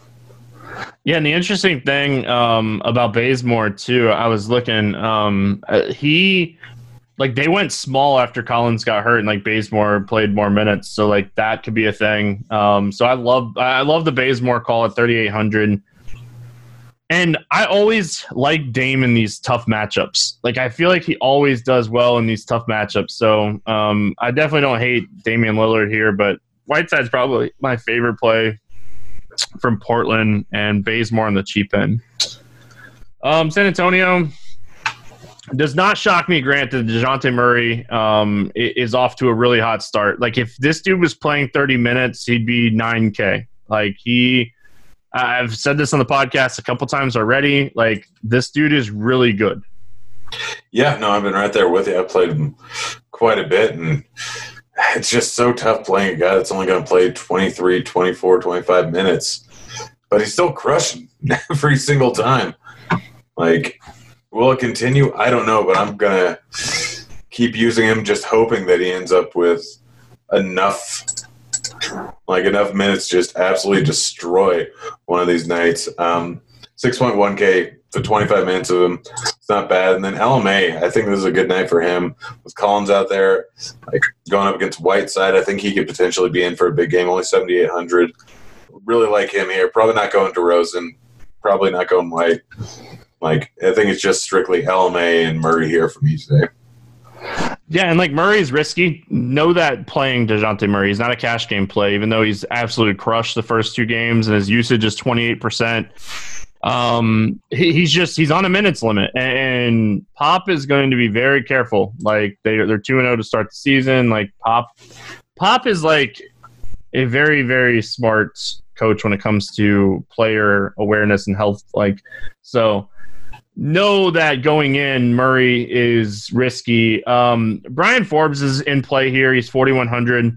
Yeah, and the interesting thing um, about Bazemore, too, I was looking, um, he – like, they went small after Collins got hurt and, like, Bazemore played more minutes. So, like, that could be a thing. Um, so I love I love the Bazemore call at thirty-eight hundred. And I always like Dame in these tough matchups. Like, I feel like he always does well in these tough matchups. So um, I definitely don't hate Damian Lillard here, but Whiteside's probably my favorite play from Portland, and Bazemore on the cheap end. Um, San Antonio does not shock me, granted. DeJounte Murray um, is off to a really hot start. Like, if this dude was playing thirty minutes, he'd be nine K. Like, he – I've said this on the podcast a couple times already. Like, this dude is really good. Yeah, no, I've been right there with you. I played him quite a bit, and – it's just so tough playing a guy that's only going to play twenty-three, twenty-four, twenty-five minutes. But he's still crushing every single time. Like, will it continue? I don't know, but I'm going to keep using him, just hoping that he ends up with enough, like, enough minutes to just absolutely destroy one of these nights. Um, six point one K for twenty-five minutes of him. It's not bad. And then L M A, I think this is a good night for him. With Collins out there, like, going up against Whiteside, I think he could potentially be in for a big game, only seventy-eight hundred. Really like him here. Probably not going DeRozan. Probably not going White. Like, I think it's just strictly L M A and Murray here for me today. Yeah, and, like, Murray's risky. Know that playing DeJounte Murray. He's not a cash game play, even though he's absolutely crushed the first two games, and his usage is twenty-eight percent. Um, he, he's just he's on a minutes limit, and, and Pop is going to be very careful. Like, they they're two and zero to start the season. Like, Pop, Pop is like a very very smart coach when it comes to player awareness and health. Like, so know that going in, Murray is risky. Um, Brian Forbes is in play here. He's forty-one hundred.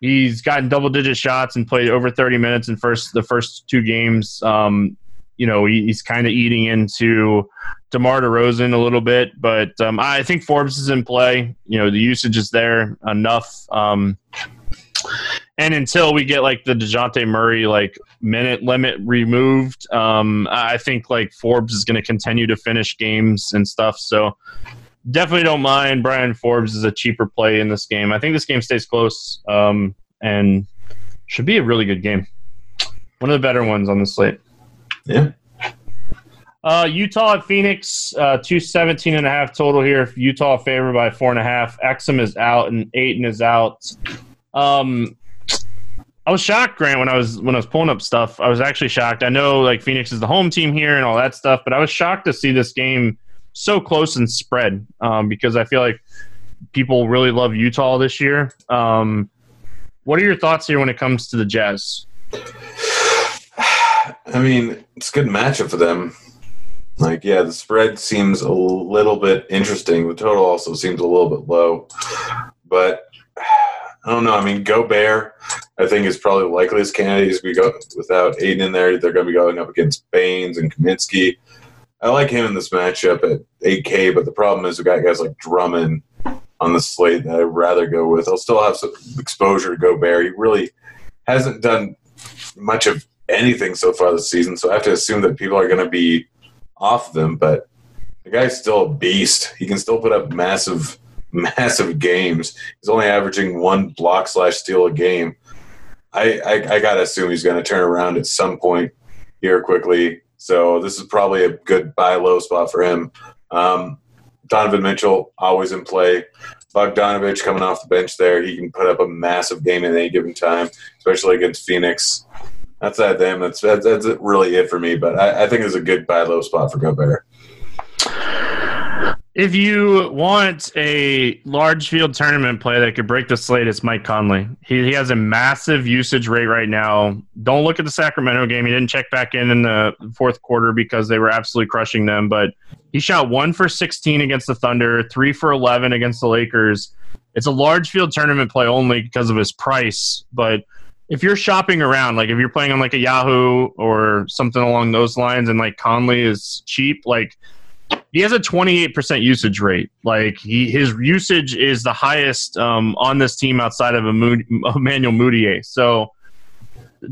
He's gotten double digit shots and played over thirty minutes in first the first two games. Um. You know, he's kind of eating into DeMar DeRozan a little bit, but um, I think Forbes is in play. You know, the usage is there enough. Um, and until we get, like, the DeJounte Murray, like, minute limit removed, um, I think, like, Forbes is going to continue to finish games and stuff. So definitely don't mind. Brian Forbes is a cheaper play in this game. I think this game stays close um, and should be a really good game. One of the better ones on the slate. Yeah. Uh, Utah at Phoenix, uh, two seventeen and a half total here. Utah favored by four and a half. Exum is out and Ayton is out. Um, I was shocked, Grant, when I was when I was pulling up stuff. I was actually shocked. I know, like, Phoenix is the home team here and all that stuff, but I was shocked to see this game so close and spread um, because I feel like people really love Utah this year. Um, what are your thoughts here when it comes to the Jazz? I mean, it's a good matchup for them. Like, yeah, the spread seems a little bit interesting. The total also seems a little bit low. But I don't know. I mean, Gobert, I think, is probably the likeliest candidate. He's going to go without Aiden in there. They're going to be going up against Baines and Kaminsky. I like him in this matchup at eight K, but the problem is we've got guys like Drummond on the slate that I'd rather go with. I'll still have some exposure to Gobert. He really hasn't done much of anything so far this season, so I have to assume that people are going to be off them, but the guy's still a beast. He can still put up massive massive games. He's only averaging one block slash steal a game. I, I, I got to assume he's going to turn around at some point here quickly. So this is probably a good buy low spot for him. Um, Donovan Mitchell, always in play. Bogdanovich coming off the bench there. He can put up a massive game at any given time, especially against Phoenix. That's that, damn. That's, that's, that's really it for me. But I, I think it's a good buy low spot for Gobert. If you want a large field tournament play that could break the slate, it's Mike Conley. He he has a massive usage rate right now. Don't look at the Sacramento game. He didn't check back in in the fourth quarter because they were absolutely crushing them. But he shot one for sixteen against the Thunder, three for eleven against the Lakers. It's a large field tournament play only because of his price. But if you're shopping around, like if you're playing on like a Yahoo or something along those lines and like Conley is cheap, like – he has a twenty-eight percent usage rate. Like he, his usage is the highest um, on this team outside of Emmanuel Mudiay. So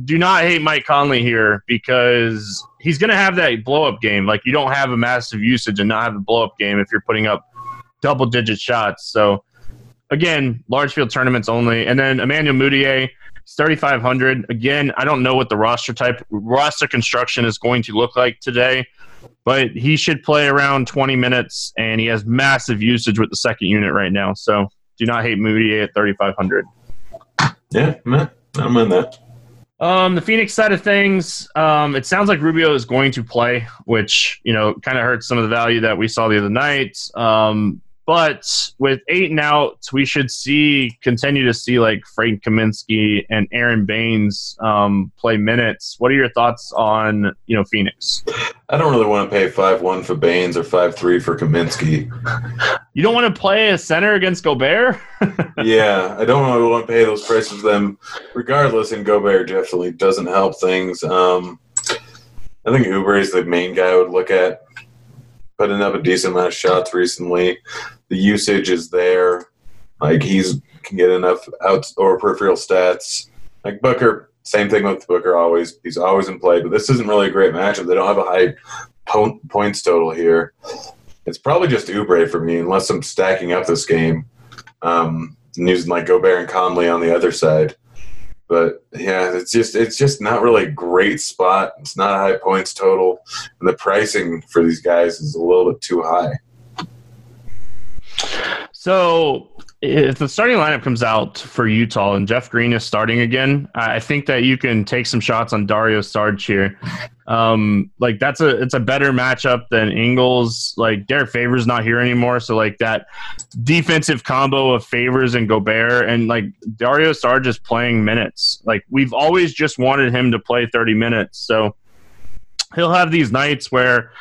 do not hate Mike Conley here because he's going to have that blow-up game. Like you don't have a massive usage and not have a blow-up game if you're putting up double-digit shots. So again, large field tournaments only. And then Emmanuel Mudiay, thirty-five hundred. Again, I don't know what the roster type roster construction is going to look like today. But he should play around twenty minutes, and he has massive usage with the second unit right now. So do not hate Mudiay at thirty-five hundred. Yeah, man, I'm on that. Um, the Phoenix side of things, um, it sounds like Rubio is going to play, which, you know, kind of hurts some of the value that we saw the other night. Um, but with eight and outs, we should see continue to see like Frank Kaminsky and Aaron Baines um, play minutes. What are your thoughts on you know Phoenix? I don't really want to pay five one for Baines or five three for Kaminsky. You don't want to play a center against Gobert? Yeah, I don't really want to pay those prices for them. Regardless, and Gobert definitely doesn't help things. Um, I think Uber is the main guy I would look at. Putting up a decent amount of shots recently. The usage is there. Like, he's can get enough out or peripheral stats. Like, Booker, same thing with Booker always. He's always in play, but this isn't really a great matchup. They don't have a high po- points total here. It's probably just Oubre for me, unless I'm stacking up this game. Um, and using, like, Gobert and Conley on the other side. But, yeah, it's just it's just not really a great spot. It's not a high points total. And the pricing for these guys is a little bit too high. So if the starting lineup comes out for Utah and Jeff Green is starting again, I think that you can take some shots on Dario Saric here. Um, like that's a it's a better matchup than Ingles. Like Derek Favors not here anymore, so like that defensive combo of Favors and Gobert and like Dario Saric is playing minutes. Like we've always just wanted him to play thirty minutes, so he'll have these nights where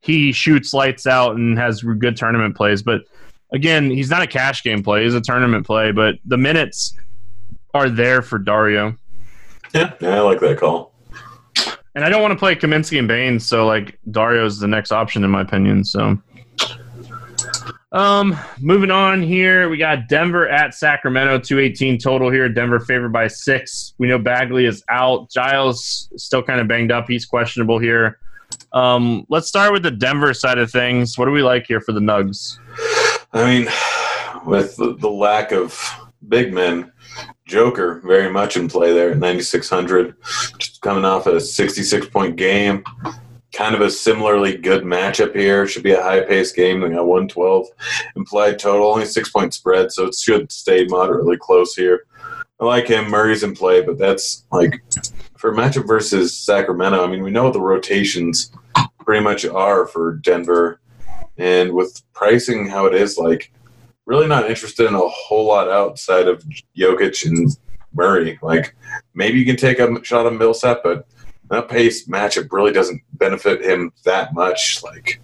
he shoots lights out and has good tournament plays, but. Again, he's not a cash game play. He's a tournament play, but the minutes are there for Dario. Yeah, yeah, I like that call. And I don't want to play Kaminsky and Baines, so like Dario's the next option in my opinion. So, um, moving on here, we got Denver at Sacramento, two eighteen total here. Denver favored by six. We know Bagley is out. Giles still kind of banged up. He's questionable here. Um, let's start with the Denver side of things. What do we like here for the Nugs? I mean, with the, the lack of big men, Joker very much in play there at ninety-six hundred. Just coming off a sixty-six point game. Kind of a similarly good matchup here. Should be a high-paced game. They got one twelve implied total, only six point spread, so it should stay moderately close here. I like him. Murray's in play, but that's like for a matchup versus Sacramento. I mean, we know what the rotations pretty much are for Denver. And with pricing how it is, like, really not interested in a whole lot outside of Jokic and Murray. Like, maybe you can take a shot on Millsap, but that pace matchup really doesn't benefit him that much. Like,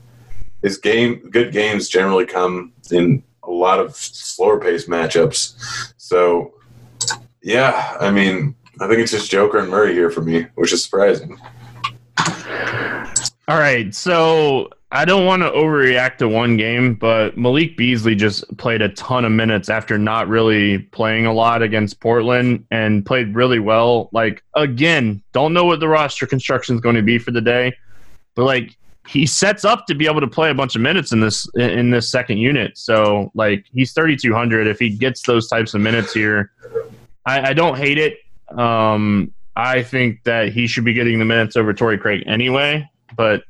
his game, good games generally come in a lot of slower pace matchups. So, yeah, I mean, I think it's just Joker and Murray here for me, which is surprising. All right, so I don't want to overreact to one game, but Malik Beasley just played a ton of minutes after not really playing a lot against Portland and played really well. Like, again, don't know what the roster construction is going to be for the day, but, like, he sets up to be able to play a bunch of minutes in this in this second unit. So, like, he's thirty-two hundred. If he gets those types of minutes here, I, I don't hate it. Um, I think that he should be getting the minutes over Torrey Craig anyway, but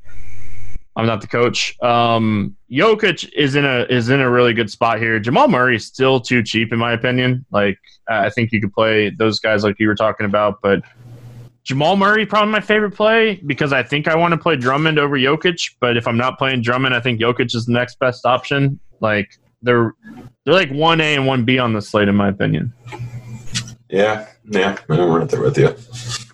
I'm not the coach. Um, Jokic is in a is in a really good spot here. Jamal Murray is still too cheap, in my opinion. Like, I think you could play those guys like you were talking about, but Jamal Murray, probably my favorite play, because I think I want to play Drummond over Jokic, but if I'm not playing Drummond, I think Jokic is the next best option. Like, they're they're like one A and one B on the slate, in my opinion. Yeah, yeah, I'm right there with you.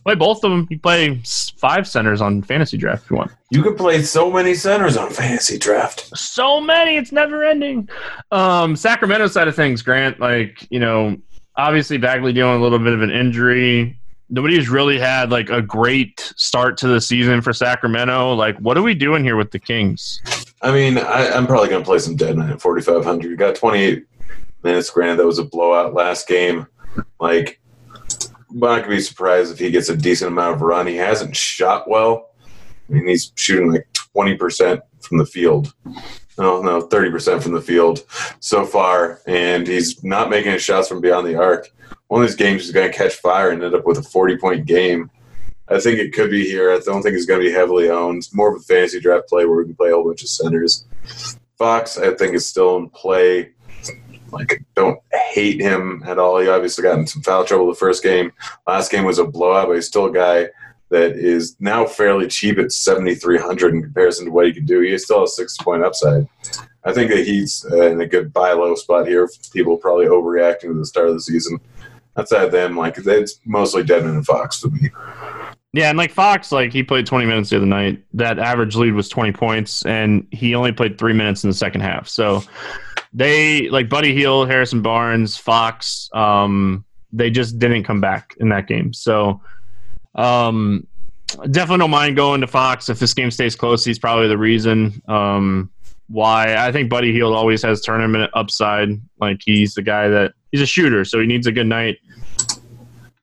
Play both of them. You play five centers on Fantasy Draft if you want. You can play so many centers on Fantasy Draft. So many, it's never ending. Um, Sacramento side of things, Grant, like, you know, obviously Bagley dealing with a little bit of an injury. Nobody's really had, like, a great start to the season for Sacramento. Like, what are we doing here with the Kings? I mean, I, I'm probably going to play some dead man at forty-five hundred. You got twenty-eight minutes, Grant. That was a blowout last game. Like, I'm not going to be surprised if he gets a decent amount of run. He hasn't shot well. I mean, he's shooting like twenty percent from the field. No, no, thirty percent from the field so far, and he's not making his shots from beyond the arc. One of these games is going to catch fire and end up with a forty-point game. I think it could be here. I don't think it's going to be heavily owned. It's more of a fantasy draft play where we can play a whole bunch of centers. Fox, I think, is still in play. Like, don't hate him at all. He obviously got in some foul trouble the first game. Last game was a blowout, but he's still a guy that is now fairly cheap at seventy-three hundred in comparison to what he could do. He still has six-point upside. I think that he's in a good buy-low spot here. People probably overreacting to the start of the season. Outside them, like, it's mostly Dedmon and Fox to me. Yeah, and, like, Fox, like, he played twenty minutes the other night. That average lead was twenty points, and he only played three minutes in the second half. So they, like, Buddy Hield, Harrison Barnes, Fox, um, they just didn't come back in that game. So um, definitely don't mind going to Fox. If this game stays close, he's probably the reason um, why. I think Buddy Hield always has tournament upside. Like, he's the guy that – he's a shooter, so he needs a good night.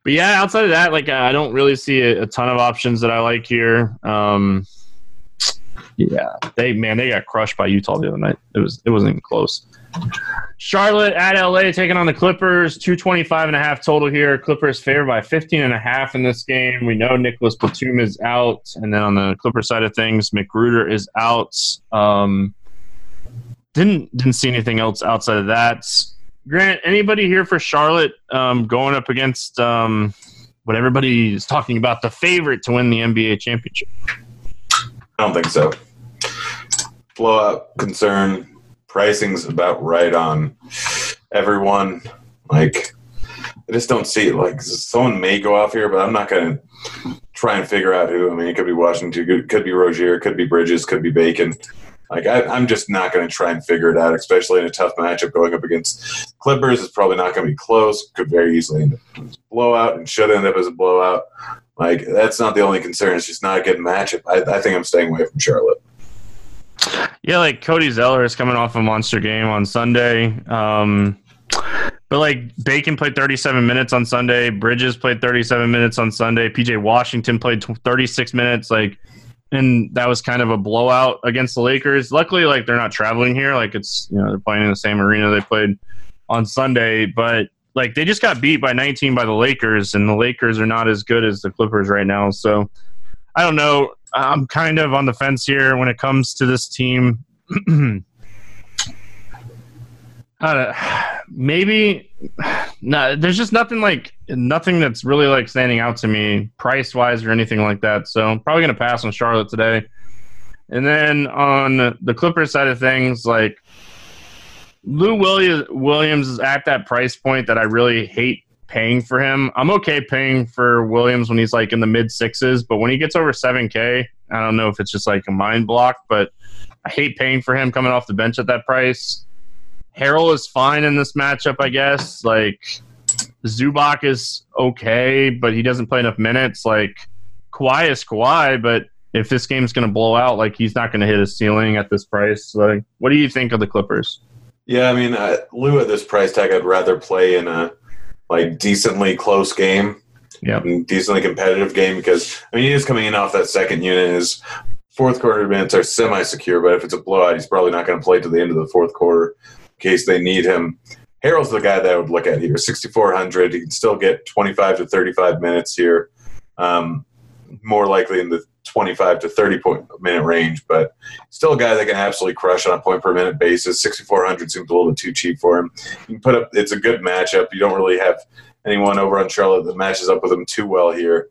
But, yeah, outside of that, like, I don't really see a, a ton of options that I like here. Um, yeah, they man, they got crushed by Utah the other night. It was it wasn't even close. Charlotte at L A taking on the Clippers. two twenty-five and a half total here. Clippers favored by fifteen and a half in this game. We know Nicholas Batum is out, and then on the Clippers side of things, McGruder is out. Um, didn't didn't see anything else outside of that. Grant, anybody here for Charlotte um, going up against um, what everybody is talking about, the favorite to win the N B A championship? I don't think so. Blowout concern. Pricing's about right on everyone. Like, I just don't see it. Like, someone may go off here, but I'm not going to try and figure out who. I mean, it could be Washington, it could be Rozier, it could be Bridges, could be Bacon. Like, I, I'm just not going to try and figure it out, especially in a tough matchup going up against Clippers. It's probably not going to be close. Could very easily end up as a blowout and should end up as a blowout. Like, that's not the only concern. It's just not a good matchup. I, I think I'm staying away from Charlotte. Yeah, like, Cody Zeller is coming off a monster game on Sunday. Um, but, like, Bacon played thirty-seven minutes on Sunday. Bridges played thirty-seven minutes on Sunday. P J Washington played thirty-six minutes. Like, and that was kind of a blowout against the Lakers. Luckily, like, they're not traveling here. Like, it's, you know, they're playing in the same arena they played on Sunday. But, like, they just got beat by nineteen by the Lakers, and the Lakers are not as good as the Clippers right now. So, I don't know. I'm kind of on the fence here when it comes to this team. uh, maybe no, there's just nothing like nothing that's really like standing out to me price wise or anything like that. So I'm probably going to pass on Charlotte today. And then on the Clippers side of things, like, Lou Williams is at that price point that I really hate paying for him. I'm okay paying for Williams when he's like in the mid sixes, but when he gets over seven K, I don't know if it's just like a mind block, but I hate paying for him coming off the bench at that price. Harrell is fine in this matchup, I guess. Like, Zubac is okay, but he doesn't play enough minutes. Like, Kawhi is Kawhi, but if this game's going to blow out, like, he's not going to hit his ceiling at this price. Like, what do you think of the Clippers? Yeah, I mean, uh, Lou at this price tag, I'd rather play in a like decently close game, yeah, decently competitive game, because I mean, he is coming in off that second unit. His fourth quarter minutes are semi-secure, but if it's a blowout, he's probably not going to play to the end of the fourth quarter in case they need him. Harrell's the guy that I would look at here. sixty-four hundred. He can still get twenty-five to thirty-five minutes here. Um, more likely in the twenty-five to thirty point minute range, but still a guy that can absolutely crush on a point per minute basis. sixty-four hundred seems a little bit too cheap for him. You can put up, it's a good matchup. You don't really have anyone over on Charlotte that matches up with him too well here.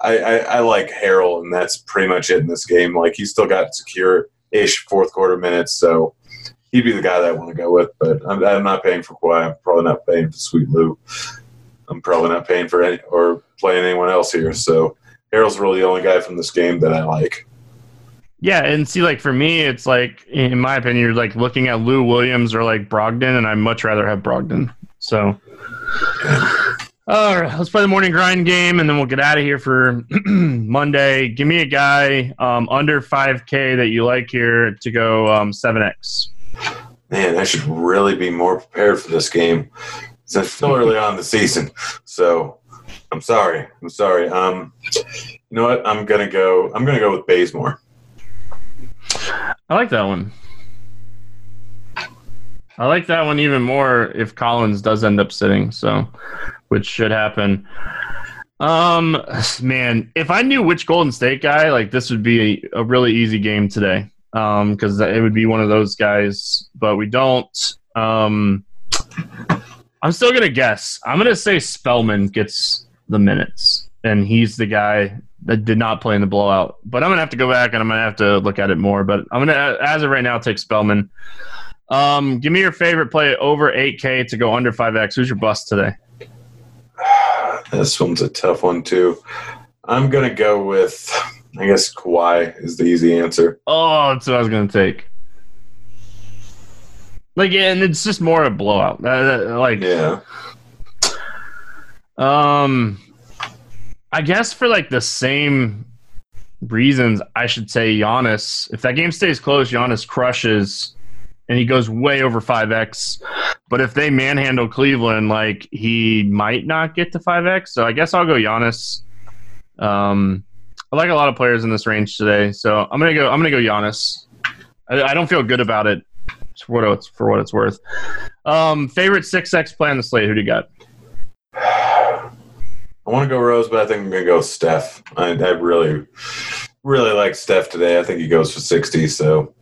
I, I, I like Harrell, and that's pretty much it in this game. Like, he's still got secure-ish fourth quarter minutes, so he'd be the guy that I want to go with. But I'm, I'm not paying for Kawhi. I'm probably not paying for Sweet Lou. I'm probably not paying for any or playing anyone else here. So Harrell's really the only guy from this game that I like. Yeah, and see, like, for me, it's like, in my opinion, you're like looking at Lou Williams or like Brogdon, and I'd much rather have Brogdon. So. All right, let's play the morning grind game, and then we'll get out of here for Monday. Give me a guy um, under five K that you like here to go um, seven X. Man, I should really be more prepared for this game. It's still early on in the season, so I'm sorry. I'm sorry. Um, you know what? I'm gonna go. I'm gonna go with Bazemore. I like that one. I like that one even more if Collins does end up sitting. So. Which should happen. Um, man, if I knew which Golden State guy, like, this would be a, a really easy game today, um, because it would be one of those guys, but we don't. Um, I'm still going to guess. I'm going to say Spellman gets the minutes, and he's the guy that did not play in the blowout. But I'm going to have to go back, and I'm going to have to look at it more. But I'm going to, as of right now, take Spellman. Um, give me your favorite play over eight K to go under five X. Who's your bust today? This one's a tough one, too. I'm going to go with, I guess, Kawhi is the easy answer. Oh, that's what I was going to take. Like, and it's just more a blowout. Uh, like, yeah. Um, I guess for, like, the same reasons, I should say Giannis. If that game stays close, Giannis crushes, and he goes way over five X. But if they manhandle Cleveland, like, he might not get to five X. So I guess I'll go Giannis. Um, I like a lot of players in this range today, so I'm gonna go. I'm gonna go Giannis. I, I don't feel good about it for what it's, for what it's worth. Um, favorite six X play on the slate? Who do you got? I want to go Rose, but I think I'm gonna go Steph. I, I really, really like Steph today. I think he goes for sixty. So.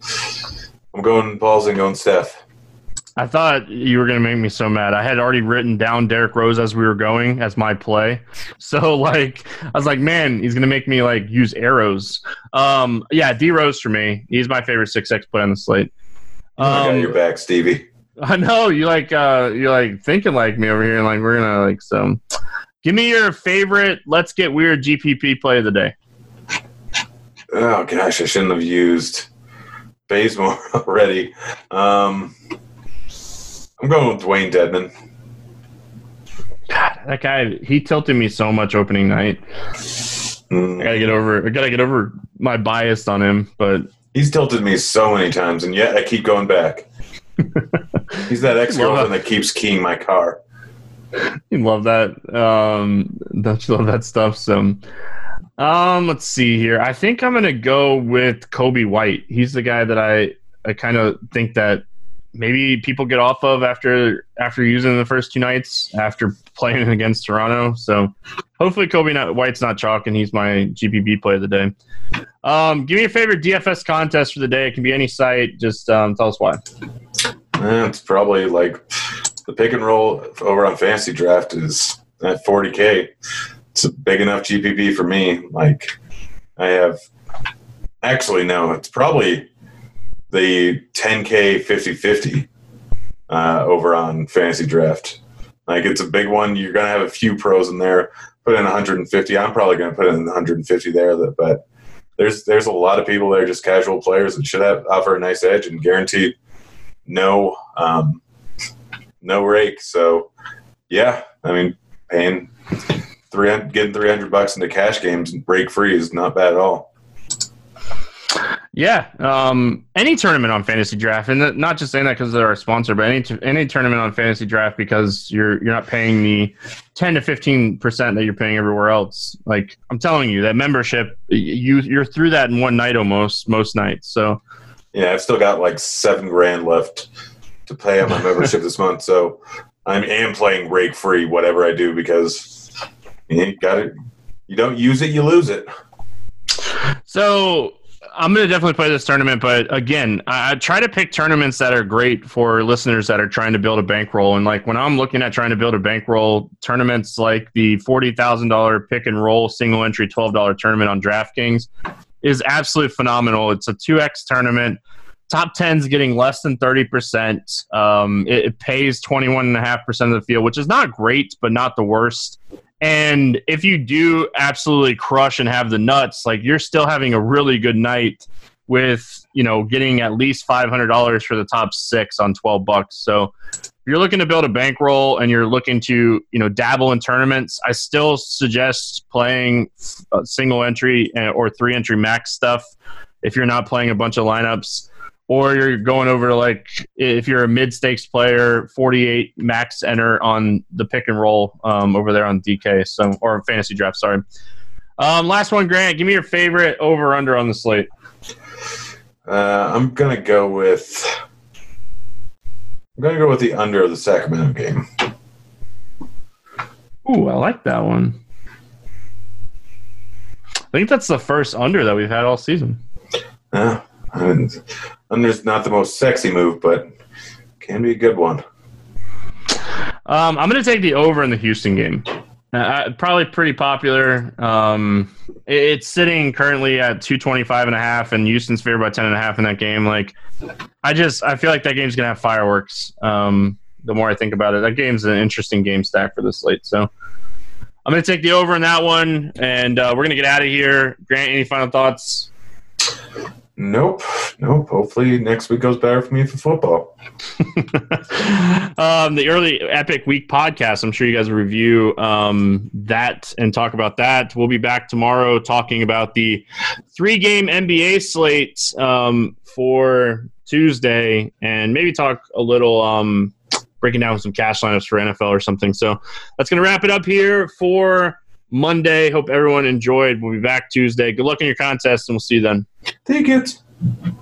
I'm going balls and going Steph. I thought you were going to make me so mad. I had already written down Derrick Rose as we were going as my play. So, like, I was like, man, he's going to make me, like, use arrows. Um, yeah, D-Rose for me. He's my favorite six X play on the slate. Um, I got your back, Stevie. I know. You like, uh, you're, like, thinking like me over here. And, like, we're going to, like, so. Give me your favorite let's get weird G P P play of the day. Oh, gosh, I shouldn't have used Bazemore already. Um, I'm going with Dwayne Dedmon. God, that guy, he tilted me so much opening night. Mm. I gotta get over. I gotta get over my bias on him, but he's tilted me so many times, and yet I keep going back. He's that ex-girlfriend that keeps keying my car. You love that, um, don't you love that stuff? So. Um, let's see here. I think I'm going to go with Kobe White. He's the guy that I, I kind of think that maybe people get off of after after using the first two nights, after playing against Toronto. So hopefully Kobe not, White's not chalk, and he's my G P P play of the day. Um, give me your favorite D F S contest for the day. It can be any site. Just um, tell us why. Eh, it's probably like the pick and roll over on Fantasy Draft is at forty K. It's a big enough G P P for me. Like, I have – actually, no, it's probably the ten K fifty fifty uh, over on Fantasy Draft. Like, it's a big one. You're going to have a few pros in there. Put in one hundred fifty. I'm probably going to put in one hundred fifty there. That, but there's there's a lot of people that are just casual players that should have, offer a nice edge and guaranteed no, um, no rake. So, yeah, I mean, paying – Getting three hundred bucks into cash games and break free is not bad at all. Yeah, um, any tournament on Fantasy Draft, and th- not just saying that because they're our sponsor, but any t- any tournament on Fantasy Draft, because you're you're not paying the ten to fifteen percent that you're paying everywhere else. Like I'm telling you, that membership, you you're through that in one night almost most nights. So yeah, I've still got like seven grand left to pay on my membership this month, so I am playing rake free whatever I do, because you got it. You don't use it, you lose it. So I'm going to definitely play this tournament, but again, I try to pick tournaments that are great for listeners that are trying to build a bankroll. And like when I'm looking at trying to build a bankroll, tournaments like the forty thousand dollars pick and roll single entry twelve dollars tournament on DraftKings is absolutely phenomenal. It's a two X tournament. Top ten's getting less than thirty percent. Um, it, it pays twenty-one point five percent of the field, which is not great, but not the worst. And if you do absolutely crush and have the nuts, like you're still having a really good night with, you know, getting at least five hundred dollars for the top six on twelve bucks. So if you're looking to build a bankroll and you're looking to, you know, dabble in tournaments, I still suggest playing single entry or three entry max stuff if you're not playing a bunch of lineups. Or you're going over to, like, if you're a mid-stakes player, forty-eight max enter on the pick and roll um, over there on D K, so or Fantasy Draft, sorry. Um, last one, Grant, give me your favorite over-under on the slate. Uh, I'm going to go with I'm going to go with the under of the Sacramento game. Ooh, I like that one. I think that's the first under that we've had all season. Yeah. I mean, under's not the most sexy move, but can be a good one. Um, I'm going to take the over in the Houston game. Uh, probably pretty popular. Um, it, it's sitting currently at two twenty-five and a half, and Houston's favored by ten and a half in that game. Like, I just I feel like that game's going to have fireworks. Um, the more I think about it, that game's an interesting game stack for the slate. So I'm going to take the over in that one, and uh, we're going to get out of here. Grant, any final thoughts? Nope, nope. Hopefully next week goes better for me for football. um, the early Epic Week podcast, I'm sure you guys will review um, that and talk about that. We'll be back tomorrow talking about the three-game N B A slate um, for Tuesday, and maybe talk a little um, breaking down some cash lineups for N F L or something. So that's going to wrap it up here for Monday. Hope everyone enjoyed. We'll be back Tuesday. Good luck in your contest, and we'll see you then. Take it.